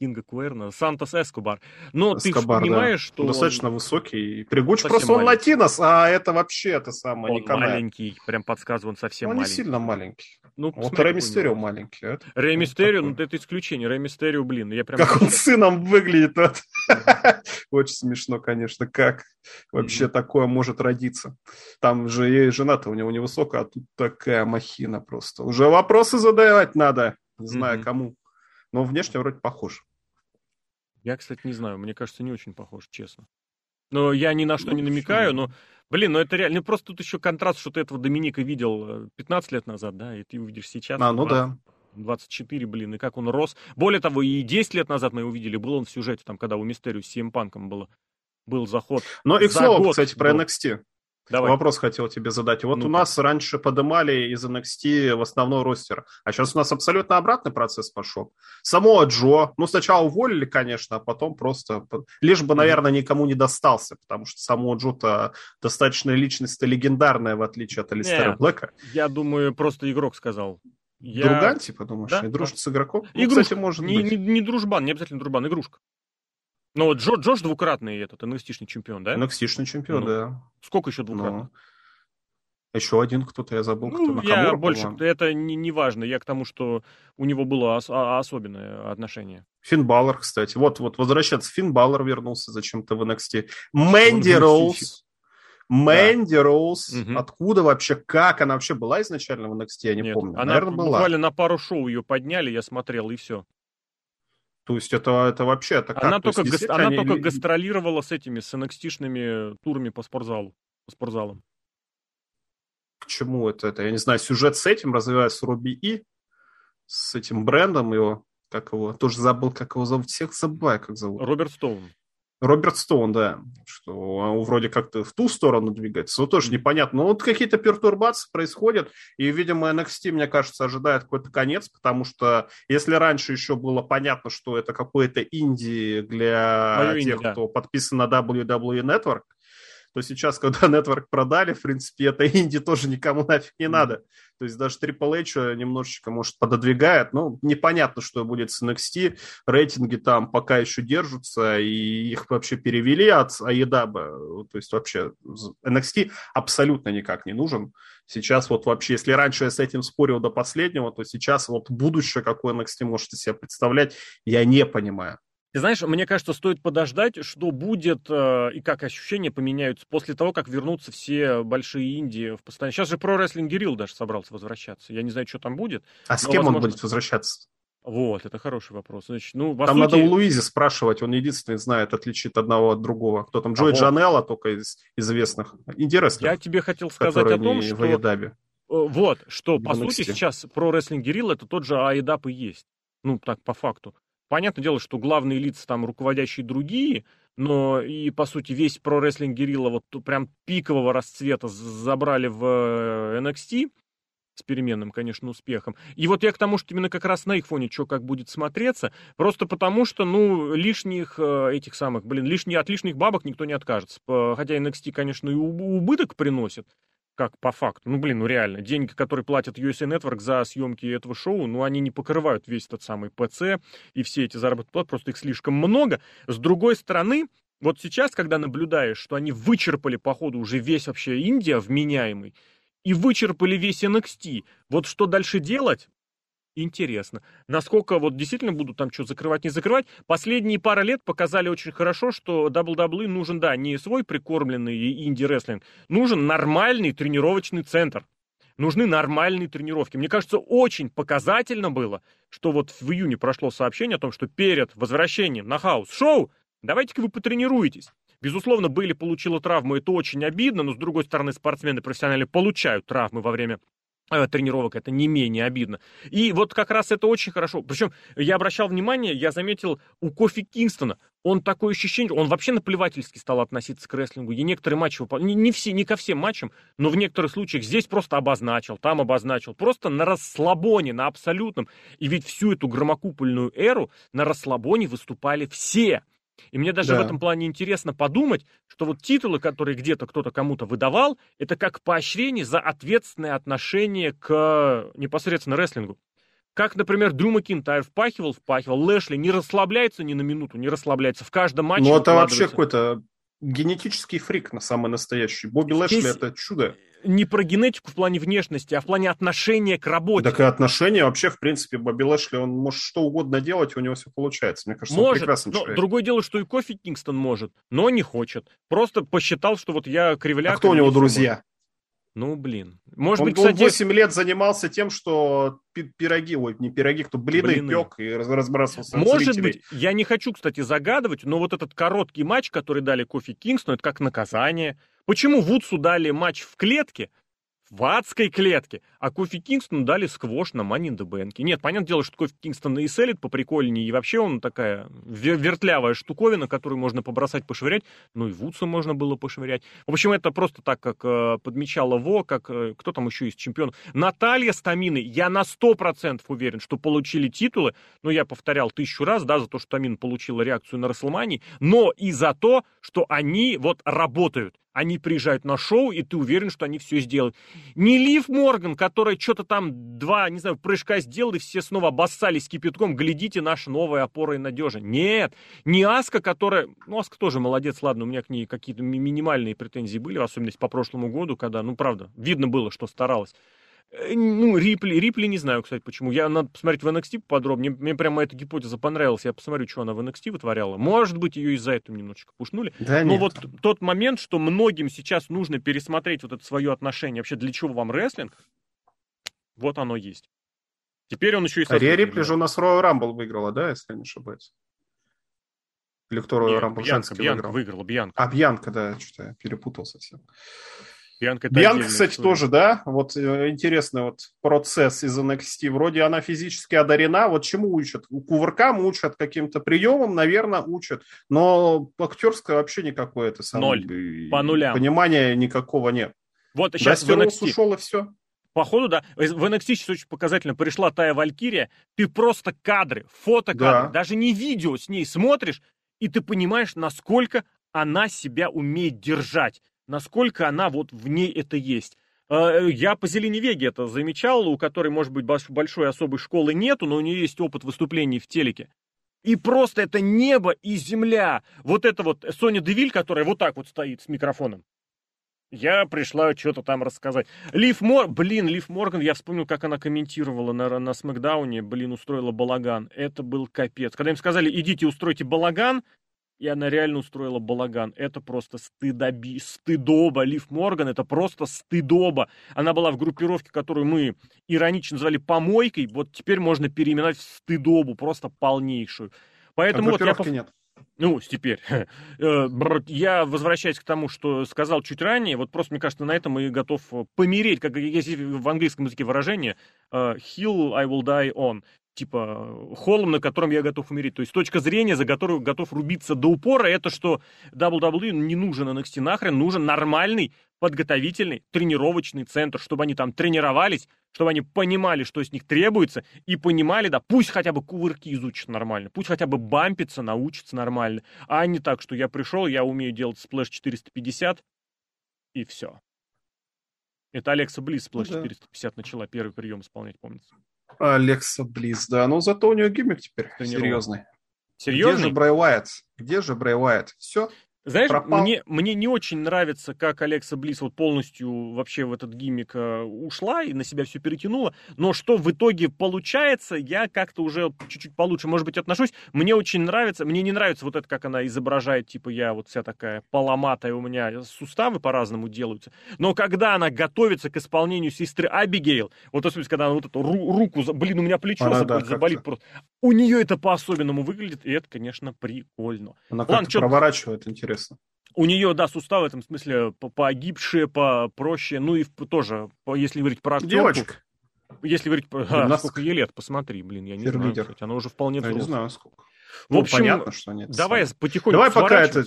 Кинга Куэрна, Сантос Эскобар. Но Эскобар, ты понимаешь, да. что... Он достаточно он... высокий и пригуч. Просто он маленький. Латинос, а это вообще это самое. Он Николай. Маленький, прям подсказываю, он совсем он маленький. Он не сильно маленький. Ну, вот Рэй Мистерио маленький. Это... Рэй Мистерио, ну это исключение. Рэй Мистерио, блин. Я прям... Как он сыном выглядит. Очень смешно, конечно. Как вообще такое может родиться? Там же и жена-то у него невысокая, а тут такая махина просто. Уже вопросы задавать надо, не знаю кому. Но внешне вроде похож. Я, кстати, не знаю, мне кажется, не очень похож, честно. Но я ни на что не намекаю, но, блин, ну это реально, просто тут еще контраст, что ты этого Доминика видел пятнадцать лет назад, да, и ты увидишь сейчас. А, ну да. двадцать четыре, блин, и как он рос. Более того, и десять лет назад мы его видели, был он в сюжете, там, когда у Мистерио с Си Эм Панком было, был заход. Ну и к слову, кстати, про Эн Экс Ти. Давай. Вопрос хотел тебе задать. Вот ну, у нас раньше подымали из Эн Экс Ти в основной ростер, а сейчас у нас абсолютно обратный процесс пошел. Самого Джо, ну сначала уволили, конечно, а потом просто, лишь бы, наверное, никому не достался, потому что самого Джо-то достаточно личность-то легендарная, в отличие от Алистера Нет, Блэка. Я думаю, просто игрок сказал. Я... Друган, типа, думаешь, да? не дружит да. с игроком? Игрушка. Ну, кстати, может не, быть. Не, не дружбан, не обязательно дружбан, игрушка. Но Джо, Джош двукратный этот, эн экс ти-шный чемпион, да? эн экс ти-шный чемпион, ну, да. Сколько еще двукратных? Ну, еще один кто-то, я забыл, кто ну, на камеру. Я больше, это не, не важно, я к тому, что у него было ос- особенное отношение. Финн Балор, кстати. Вот-вот, возвращаться, Финн Балор вернулся зачем-то в эн экс ти. Мэнди Роуз. Мэнди да. Роуз, угу. Откуда вообще, как она вообще была изначально в эн экс ти, я не Нет, помню. Она, наверное, была. Буквально на пару шоу ее подняли, я смотрел, и все. То есть это, это вообще... Это как? Она, то только, есть, га- она они... только гастролировала с этими, с эн экс ти-шными турами по спортзалу, по спортзалам. К чему это? это? Я не знаю, сюжет с этим развивается у Руби И, с этим брендом его, как его, тоже забыл, как его зовут, всех забываю, как зовут. Роберт Стоун. Роберт Стоун, да, что вроде как-то в ту сторону двигается, но тоже непонятно. Но вот какие-то пертурбации происходят, и, видимо, эн экс ти, мне кажется, ожидает какой-то конец, потому что если раньше еще было понятно, что это какой-то инди для Мою тех, инди, да. кто подписан на дабл ю дабл ю и Network, то сейчас, когда Network продали, в принципе, это инди тоже никому нафиг не mm-hmm. надо. То есть даже Triple H немножечко, может, пододвигает. Ну, непонятно, что будет с эн экс ти. Рейтинги там пока еще держатся, и их вообще перевели от эй и дабл ю. То есть вообще эн экс ти абсолютно никак не нужен. Сейчас вот вообще, если раньше я с этим спорил до последнего, то сейчас вот будущее, какое эн экс ти может из себя представлять, я не понимаю. Ты знаешь, мне кажется, стоит подождать, что будет э, и как ощущения поменяются после того, как вернутся все большие инди в постоянно. Сейчас же Pro Wrestling Guerrilla даже собрался возвращаться. Я не знаю, что там будет. А с кем возможно... он будет возвращаться? Вот, это хороший вопрос. Значит, ну, там сути... надо у Луизи спрашивать, он единственный знает, отличит одного от другого. Кто там, Джой а Джанелла, только из известных инди-рестлеров. Я тебе хотел сказать о том, что... В вот, что, по сути, сейчас Pro Wrestling Guerrilla это тот же эй и дабл ю и есть. Ну, так, по факту. Понятное дело, что главные лица там руководящие другие, но и, по сути, весь Pro Wrestling Guerrilla вот прям пикового расцвета забрали в эн экс ти с переменным, конечно, успехом. И вот я к тому, что именно как раз на их фоне что как будет смотреться, просто потому что, ну, лишних этих самых, блин, лишних, от лишних бабок никто не откажется. Хотя эн экс ти, конечно, и убыток приносит, как по факту. Ну, блин, ну реально, деньги, которые платят ю эс эй Network за съемки этого шоу, ну, они не покрывают весь тот самый ПЦ и все эти заработные платы, просто их слишком много. С другой стороны, вот сейчас, когда наблюдаешь, что они вычерпали, походу, уже весь вообще Индия вменяемый, и вычерпали весь эн экс ти, вот что дальше делать? Интересно. Насколько вот действительно будут там что закрывать, не закрывать. Последние пара лет показали очень хорошо, что дабл ю дабл ю и нужен, да, не свой прикормленный инди-рестлинг, нужен нормальный тренировочный центр. Нужны нормальные тренировки. Мне кажется, очень показательно было, что вот в июне прошло сообщение о том, что перед возвращением на хаус-шоу давайте-ка вы потренируетесь. Безусловно, Бейли получила травму, это очень обидно, но, с другой стороны, спортсмены профессионально получают травмы во время тренировок, это не менее обидно. И вот как раз это очень хорошо. Причем я обращал внимание, я заметил у Кофи Кингстона, он такое ощущение, он вообще наплевательски стал относиться к рестлингу, и некоторые матчи, не, не, все, не ко всем матчам, но в некоторых случаях здесь просто обозначил, там обозначил, просто на расслабоне, на абсолютном. И ведь всю эту громокупольную эру на расслабоне выступали все. И мне даже да. в этом плане интересно подумать, что вот титулы, которые где-то кто-то кому-то выдавал, это как поощрение за ответственное отношение к непосредственно рестлингу. Как, например, Дрю Макинтайр впахивал, впахивал, Лэшли не расслабляется ни на минуту, не расслабляется, в каждом матче Ну это вообще какой-то генетический фрик на самый настоящий. Бобби Здесь... Лэшли это чудо. Не про генетику в плане внешности, а в плане отношения к работе. Так и отношения вообще, в принципе, Бобби Лэшли, он может что угодно делать, у него все получается. Мне кажется, может, он прекрасный человек. Может, но другое дело, что и Кофи Кингстон может, но не хочет. Просто посчитал, что вот я кривляк. А кто у него друзья? Может. Ну, блин. Может он, быть, кстати... он восемь лет занимался тем, что пироги, ой, не пироги, кто блины, блины. пек и разбрасывался. Может зрителей. Быть, я не хочу, кстати, загадывать, но вот этот короткий матч, который дали Кофи Кингстону, это как наказание. Почему Вудсу дали матч в клетке, в адской клетке, а Кофи Кингстону дали сквош на Money in the Bank? Нет, понятное дело, что Кофи Кингстон и селит поприкольнее, и вообще он такая вертлявая штуковина, которую можно побросать, пошвырять, ну и Вудсу можно было пошвырять. В общем, это просто так, как э, подмечала Во, как э, кто там еще из чемпионов. Наталья с Таминой, я на сто процентов уверен, что получили титулы, но я повторял тысячу раз, да, за то, что Тамина получила реакцию на WrestleMania, но и за то, что они вот работают. Они приезжают на шоу, и ты уверен, что они все сделают. Не Лив Морган, которая что-то там два, не знаю, прыжка сделала, и все снова обоссались кипятком. Глядите, наша новая опора и надежа. Нет. Не Аска, которая... Ну, Аска тоже молодец, ладно, у меня к ней какие-то минимальные претензии были, в особенности по прошлому году, когда, ну, правда, видно было, что старалась. Ну, Рипли, Рипли не знаю, кстати, почему. Я надо посмотреть в эн экс ти подробнее. Мне, мне прямо эта гипотеза понравилась. Я посмотрю, что она в эн экс ти вытворяла. Может быть, ее из-за этого немножечко пушнули. Да, но нет. Вот тот момент, что многим сейчас нужно пересмотреть вот это свое отношение. Вообще, для чего вам рестлинг? Вот оно есть. Теперь он еще и... А Рея Рипли же у нас Royal Rumble выиграла, да, если я не ошибаюсь? Или кто Royal Rumble женский выиграл? Бьянка выиграла, Бьянка. А, Бьянка, да, что-то я перепутал совсем. Бьянка, Бьянка кстати, история. Тоже, да? Вот интересный вот процесс из эн экс ти. Вроде она физически одарена. Вот чему учат? Кувыркам учат, каким-то приемом, наверное, учат. Но актерское вообще никакое. Это самое, ноль. По нулям. Понимания никакого нет. Вот сейчас да, в эн экс ти. Ушел, и все. Походу, да. В эн экс ти сейчас очень показательно пришла Тая Валькирия. Ты просто кадры, фотокадры, да. Даже не видео с ней смотришь, и ты понимаешь, насколько она себя умеет держать. Насколько она вот в ней это есть. Я по Зеленевеге это замечал, у которой, может быть, большой особой школы нету, но у нее есть опыт выступлений в телеке. И просто это небо и земля. Вот это вот Соня Девиль, которая вот так вот стоит с микрофоном. Я пришла что-то там рассказать. Лив Морган, блин, Лив Морган, я вспомнил, как она комментировала на, на Смэкдауне, блин, устроила балаган. Это был капец. Когда им сказали, идите устройте балаган, и она реально устроила балаган. Это просто стыдоби, стыдоба. Лив Морган, это просто стыдоба. Она была в группировке, которую мы иронично называли помойкой. Вот теперь можно переименовать в стыдобу, просто полнейшую. Поэтому а вот я... Пов... нет. Ну, теперь. Я возвращаюсь к тому, что сказал чуть ранее. Вот просто, мне кажется, на этом и готов помереть. Как есть в английском языке выражение «Hill I will die on». Типа холм, на котором я готов умереть. То есть точка зрения, за которую готов рубиться до упора, это что дабл ю дабл ю и не нужен эн экс ти нахрен, нужен нормальный подготовительный тренировочный центр, чтобы они там тренировались, чтобы они понимали, что с них требуется, и понимали, да, пусть хотя бы кувырки изучат нормально, пусть хотя бы бампиться научатся нормально, а не так, что я пришел, я умею делать сплэш четыреста пятьдесят, и все. Это Алекса Близ сплэш да. четыреста пятьдесят начала первый прием исполнять, помнится. Алекса Близ, да. Ну, зато у нее гиммик теперь серьезный. Серьезный? Где же Брэй Уайт? Где же Брэй Уайт? Все, знаешь, мне, мне не очень нравится, как Алекса Близ вот полностью вообще в этот гиммик ушла и на себя все перетянула. Но что в итоге получается, я как-то уже чуть-чуть получше, может быть, отношусь. Мне очень нравится, мне не нравится вот это, как она изображает, типа, я вот вся такая поломатая, у меня суставы по-разному делаются. Но когда она готовится к исполнению сестры Абигейл, вот особенно, когда она вот эту ру- руку, блин, у меня плечо она, заболит, да, заболит просто. У нее это по-особенному выглядит, и это, конечно, прикольно. Она как-то Ладно, проворачивает, интересно. У нее, да, суставы в этом смысле погибшие, попроще, ну и тоже, если говорить про актерку... Девочка. Если говорить про... А, а, сколько ей лет, посмотри, блин, я не Фермидер. знаю, кстати, она уже вполне... Я не знаю, сколько. В общем, ну, понятно, что нет. Давай потихоньку Давай пока это...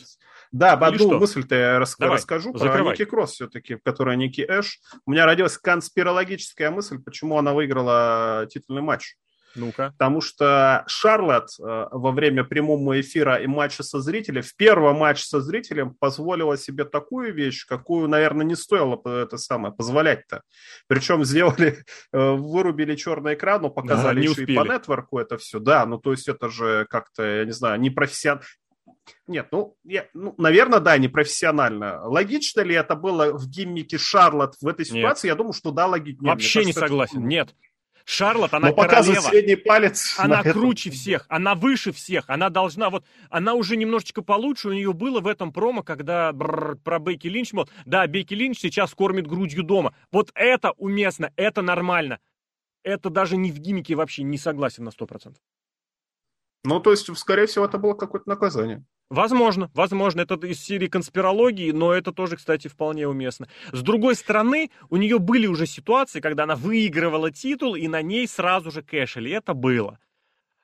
Да, об одну мысль-то я рас... расскажу Закрывай. про Никки Кросс все-таки, которая Никки Эш. У меня родилась конспирологическая мысль, почему она выиграла титульный матч. Ну-ка. Потому что Шарлот э, во время прямого эфира и матча со зрителем, в первом матче со зрителем позволила себе такую вещь, какую, наверное, не стоило это самое, позволять-то. Причем сделали, э, вырубили черный экран, но показали да, не еще успели. И по нетворку это все. Да, ну то есть это же как-то, я не знаю, непрофессионально. Нет, ну, я, ну, наверное, да, непрофессионально. Логично ли это было в гиммике Шарлот в этой ситуации? Нет. Я думаю, что да, логично. Вообще не согласен, это... нет. Шарлот, она королева. Средний палец. Она круче всех, она выше всех, она должна вот, она уже немножечко получше, у нее было в этом промо, когда бррр, про Бекки Линч, мол, да, Бекки Линч сейчас кормит грудью дома. Вот это уместно, это нормально. Это даже не в гиммике вообще, не согласен на сто процентов. Ну, то есть, скорее всего, это было какое-то наказание. Возможно, возможно, это из серии конспирологии, но это тоже, кстати, вполне уместно. С другой стороны, у нее были уже ситуации, когда она выигрывала титул, и на ней сразу же кэшили. Это было.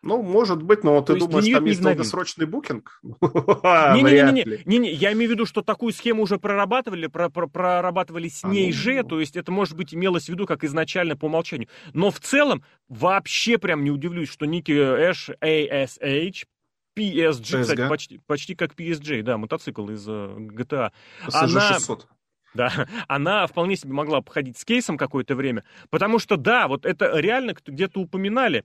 Ну, может быть, но ты думаешь, там есть долгосрочный букинг? Не-не-не, я имею в виду, что такую схему уже прорабатывали, прорабатывали с ней же, то есть это, может быть, имелось в виду как изначально по умолчанию. Но в целом вообще прям не удивлюсь, что Никки Эш, эй эс эйч, пи эс джи, кстати, почти, почти как пи эс джи, да, мотоцикл из джи ти эй. эс джи шестьсот. Она, да, она вполне себе могла походить с кейсом какое-то время, потому что, да, вот это реально где-то упоминали,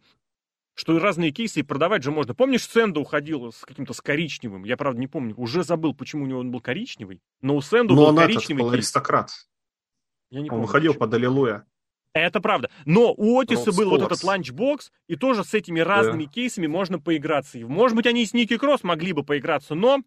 что разные кейсы и продавать же можно. Помнишь, Сэнда уходила с каким-то с коричневым? Я, правда, не помню, уже забыл, почему у него он был коричневый, но у Сэнда был коричневый был кейс. Аристократ. Я не он помню, уходил почему. Под аллилуйя. Это правда. Но у Отиса ну, был спорт. Вот этот ланчбокс, и тоже с этими разными да. кейсами можно поиграться. И, может быть, они и с Никки Кросс могли бы поиграться, но...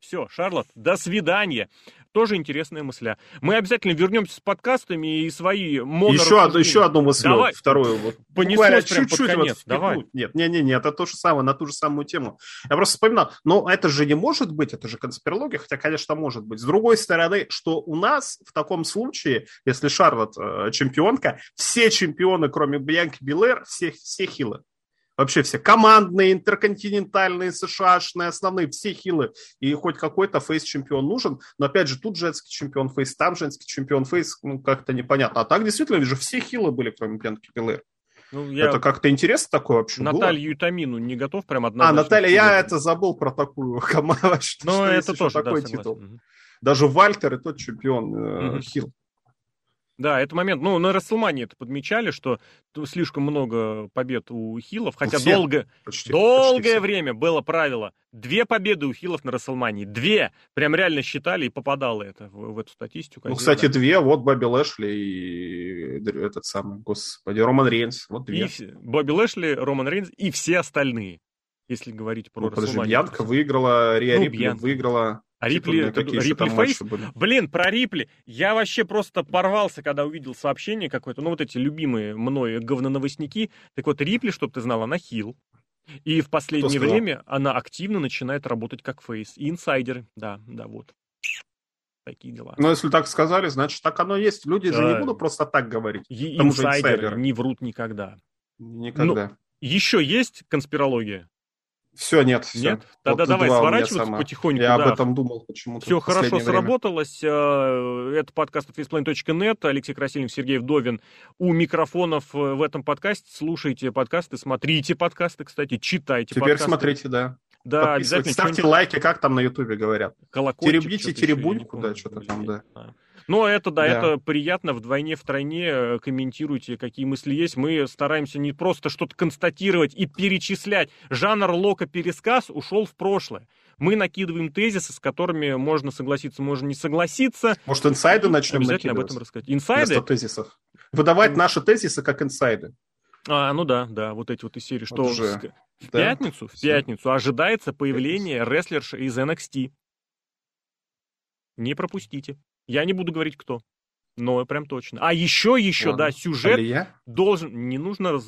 Все, Шарлот, до свидания. Тоже интересная мысля. Мы обязательно вернемся с подкастами и свои моно... Еще, од- еще одну мысль, давай. Вторую. Вот. Понеслось прям под конец. Вот, давай. Нет, нет, нет, это то же самое, на ту же самую тему. Я просто вспоминал, но это же не может быть, это же конспирология, хотя, конечно, может быть. С другой стороны, что у нас в таком случае, если Шарлот э, чемпионка, все чемпионы, кроме Бьянки Белэр, все, все хилы. Вообще все командные, интерконтинентальные, эс ша а-шные, основные, все хилы. И хоть какой-то фейс-чемпион нужен. Но опять же, тут женский чемпион фейс, там женский чемпион фейс, ну как-то непонятно. А так действительно, вижу, все хилы были, кроме Бьянки Белэр. Ну, я... Это как-то интересно такое вообще было? Наталью и Тамину не готов прям однозначно. А, Наталья, я это забыл про такую команду. Ну, это тоже, такой да, титул. Угу. Даже Вальтер и тот чемпион угу. хил. Да, это момент. Ну, на WrestleMania это подмечали, что слишком много побед у хилов. Хотя все, долго, почти, долгое почти время было правило. Две победы у хилов на WrestleMania. Две. Прям реально считали, и попадало это в, в эту статистику. Ну, кстати, да. две. Вот Бобби Лэшли и этот самый, господи, Роман Рейнс. Вот две. И Бобби Лэшли, Роман Рейнс и все остальные, если говорить про ну, WrestleMania. Подожди, Бьянка выиграла, Рея ну, Рипли Бьянка. выиграла... А Рипли, это, Рипли Фейс? Блин, про Рипли. Я вообще просто порвался, когда увидел сообщение какое-то. Ну, вот эти любимые мной говноновостники. Так вот, Рипли, чтобы ты знала, она хил. И в последнее время она активно начинает работать как фейс. И инсайдеры. Да, да, вот. Такие дела. Но если так сказали, значит, так оно есть. Люди же а... не будут просто так говорить. И инсайдеры, инсайдеры не врут никогда. Никогда. Но еще есть конспирология? Все, нет. Все. Нет? Тогда вот давай сворачиваться потихоньку. Я да. об этом думал почему-то. Все хорошо сработалось. Время. Это подкаст от фейсплейн точка нет. Алексей Красильников, Сергей Вдовин. У микрофонов в этом подкасте. Слушайте подкасты, смотрите подкасты, кстати, читайте Теперь подкасты. Теперь смотрите, да. Да, обязательно. Ставьте лайки, как там на Ютубе говорят. Колокольчик. Теребите теребуньку, да, что-то там, да. А. Но это, да, да, это приятно, вдвойне, втройне комментируйте, какие мысли есть. Мы стараемся не просто что-то констатировать и перечислять. Жанр лока-пересказ ушел в прошлое. Мы накидываем тезисы, с которыми можно согласиться, можно не согласиться. Может, инсайды начнем накидывать? Обязательно об этом рассказать. Инсайды? Вместо тезисов. Выдавать наши тезисы как инсайды. А, ну да, да, вот эти вот из серии. Что вот уже. В да. пятницу, в пятницу ожидается появление рестлерша из эн экс ти. Не пропустите. Я не буду говорить, кто. Но прям точно. А еще, еще, Ладно. да, сюжет Илья? должен... Не нужно...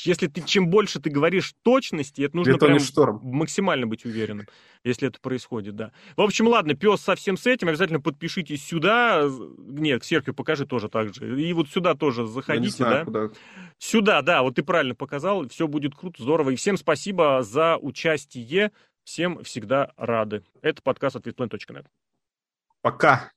Если ты... Чем больше ты говоришь точности, это нужно прям максимально быть уверенным, если это происходит, да. В общем, ладно, пес совсем с этим. Обязательно подпишитесь сюда. Нет, к Серхио покажи тоже так же. И вот сюда тоже заходите, знаю, да. Куда. Сюда, да, вот ты правильно показал. Все будет круто, здорово. И всем спасибо за участие. Всем всегда рады. Это подкаст от фейсплейн точка нет. Пока.